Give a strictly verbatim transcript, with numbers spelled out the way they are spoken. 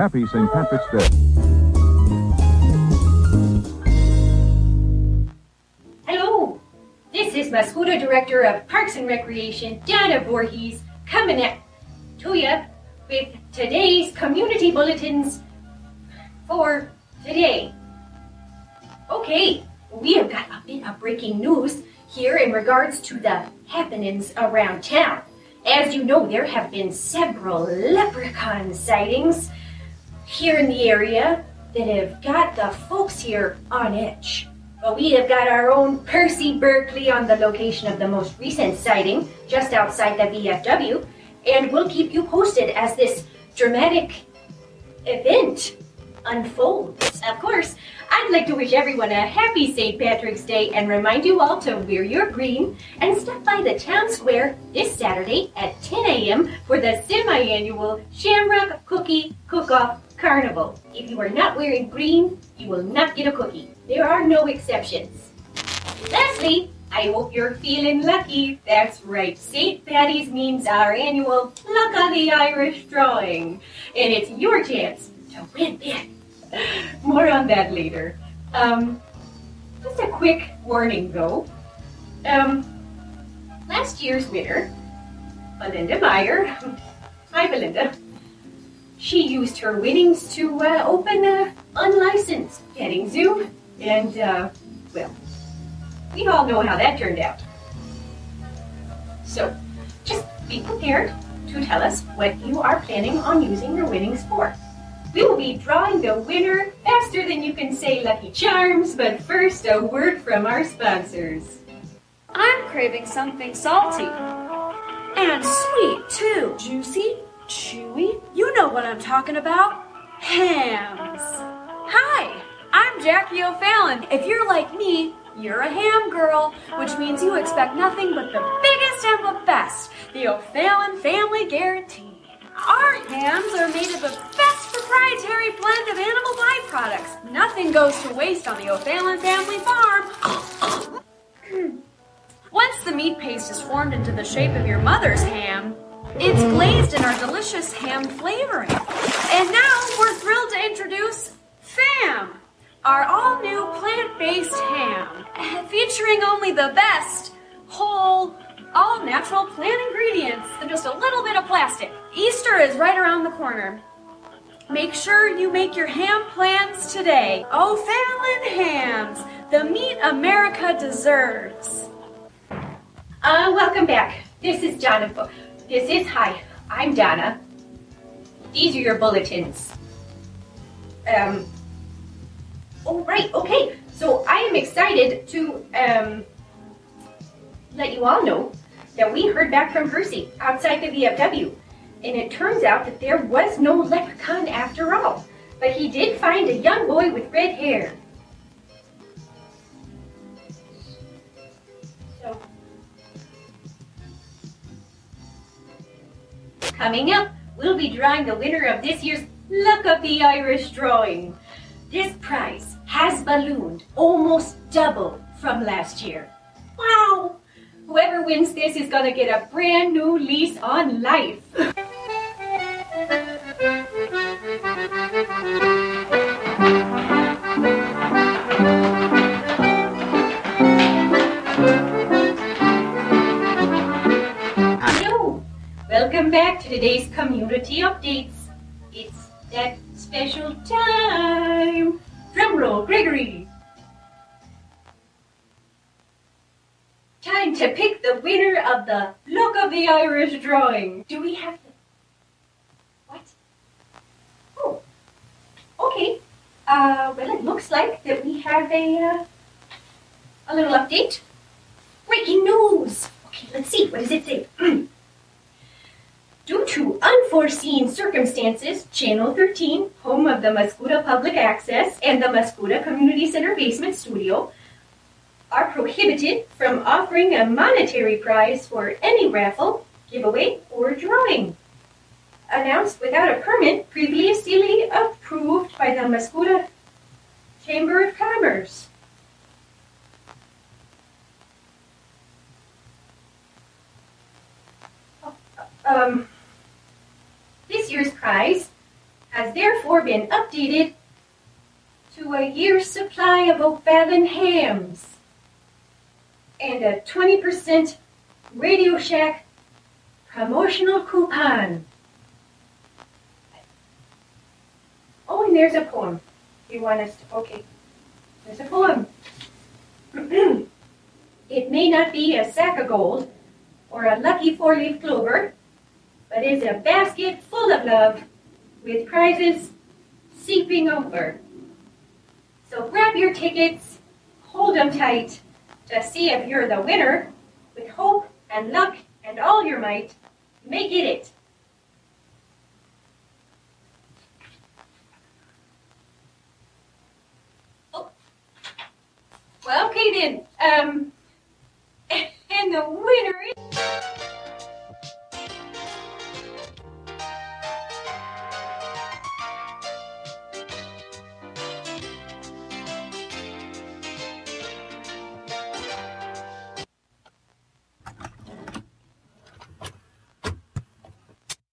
Happy Saint Patrick's Day. Hello, this is Mascoutah Director of Parks and Recreation, Donna Voorhees, coming up to you with today's community bulletins for today. Okay, we have got a bit of breaking news here in regards to the happenings around town. As you know, there have been several leprechaun sightings here in the area that have got the folks here on edge. But we have got our own Percy Berkeley on the location of the most recent sighting, just outside the V F W, and we'll keep you posted as this dramatic event unfolds. Of course, I'd like to wish everyone a happy Saint Patrick's Day and remind you all to wear your green and stop by the town square this Saturday at ten a m for the semi-annual Shamrock Cookie Cook-Off Carnival. If you are not wearing green, you will not get a cookie. There are no exceptions. Lastly, I hope you're feeling lucky. That's right, Saint Patty's means our annual Luck o' the Irish Drawing, and it's your chance to win big. More on that later. Um, just a quick warning though. Um, last year's winner, Belinda Meyer, hi Belinda, she used her winnings to uh, open an unlicensed petting zoo, and uh, well, we all know how that turned out. So, just be prepared to tell us what you are planning on using your winnings for. We will be drawing the winner faster than you can say Lucky Charms, but first a word from our sponsors. I'm craving something salty. And sweet, too. Juicy, chewy, you know what I'm talking about. Hams. Hi, I'm Jackie O'Fallon. If you're like me, you're a ham girl, which means you expect nothing but the biggest and the best, the O'Fallon Family Guarantee. Our hams are made of the best proprietary blend of animal byproducts. Nothing goes to waste on the O'Fallon family farm. Once the meat paste is formed into the shape of your mother's ham, it's glazed in our delicious ham flavoring. And now we're thrilled to introduce FAM, our all-new plant-based ham, featuring only the best, whole, all-natural plant ingredients and just a little bit of plastic. Easter is right around the corner. Make sure you make your ham plans today. O'Fallon Hams, the meat America deserves. Uh, welcome back. This is Donna. This is, hi, I'm Donna. These are your bulletins. Um, oh, right, okay. So I am excited to um, let you all know that we heard back from Percy outside the V F W. And it turns out that there was no leprechaun after all, but he did find a young boy with red hair. So, coming up, we'll be drawing the winner of this year's Luck of the Irish Drawing. This prize has ballooned almost double from last year. Wow! Whoever wins this is gonna get a brand new lease on life. Welcome back to today's community updates. It's that special time. Drum roll, Gregory. Time to pick the winner of the Luck of the Irish Drawing. Do we have to? What? Oh. Okay. Uh, well, it looks like that we have a uh, a little update. Breaking news. Okay, let's see. What does it say? Due to unforeseen circumstances, Channel thirteen, home of the Mascoutah Public Access and the Mascoutah Community Center Basement Studio, are prohibited from offering a monetary prize for any raffle, giveaway, or drawing announced without a permit previously approved by the Mascoutah Chamber of Commerce. Um... This year's prize has therefore been updated to a year's supply of O'Fallon Hams and a twenty percent Radio Shack promotional coupon. Oh, and there's a poem. You want us to, okay, there's a poem. It may not be a sack of gold or a lucky four-leaf clover, but is a basket full of love with prizes seeping over. So grab your tickets, hold them tight to see if you're the winner. With hope and luck and all your might, make it it. Oh, well, okay then. Um, and the winner is...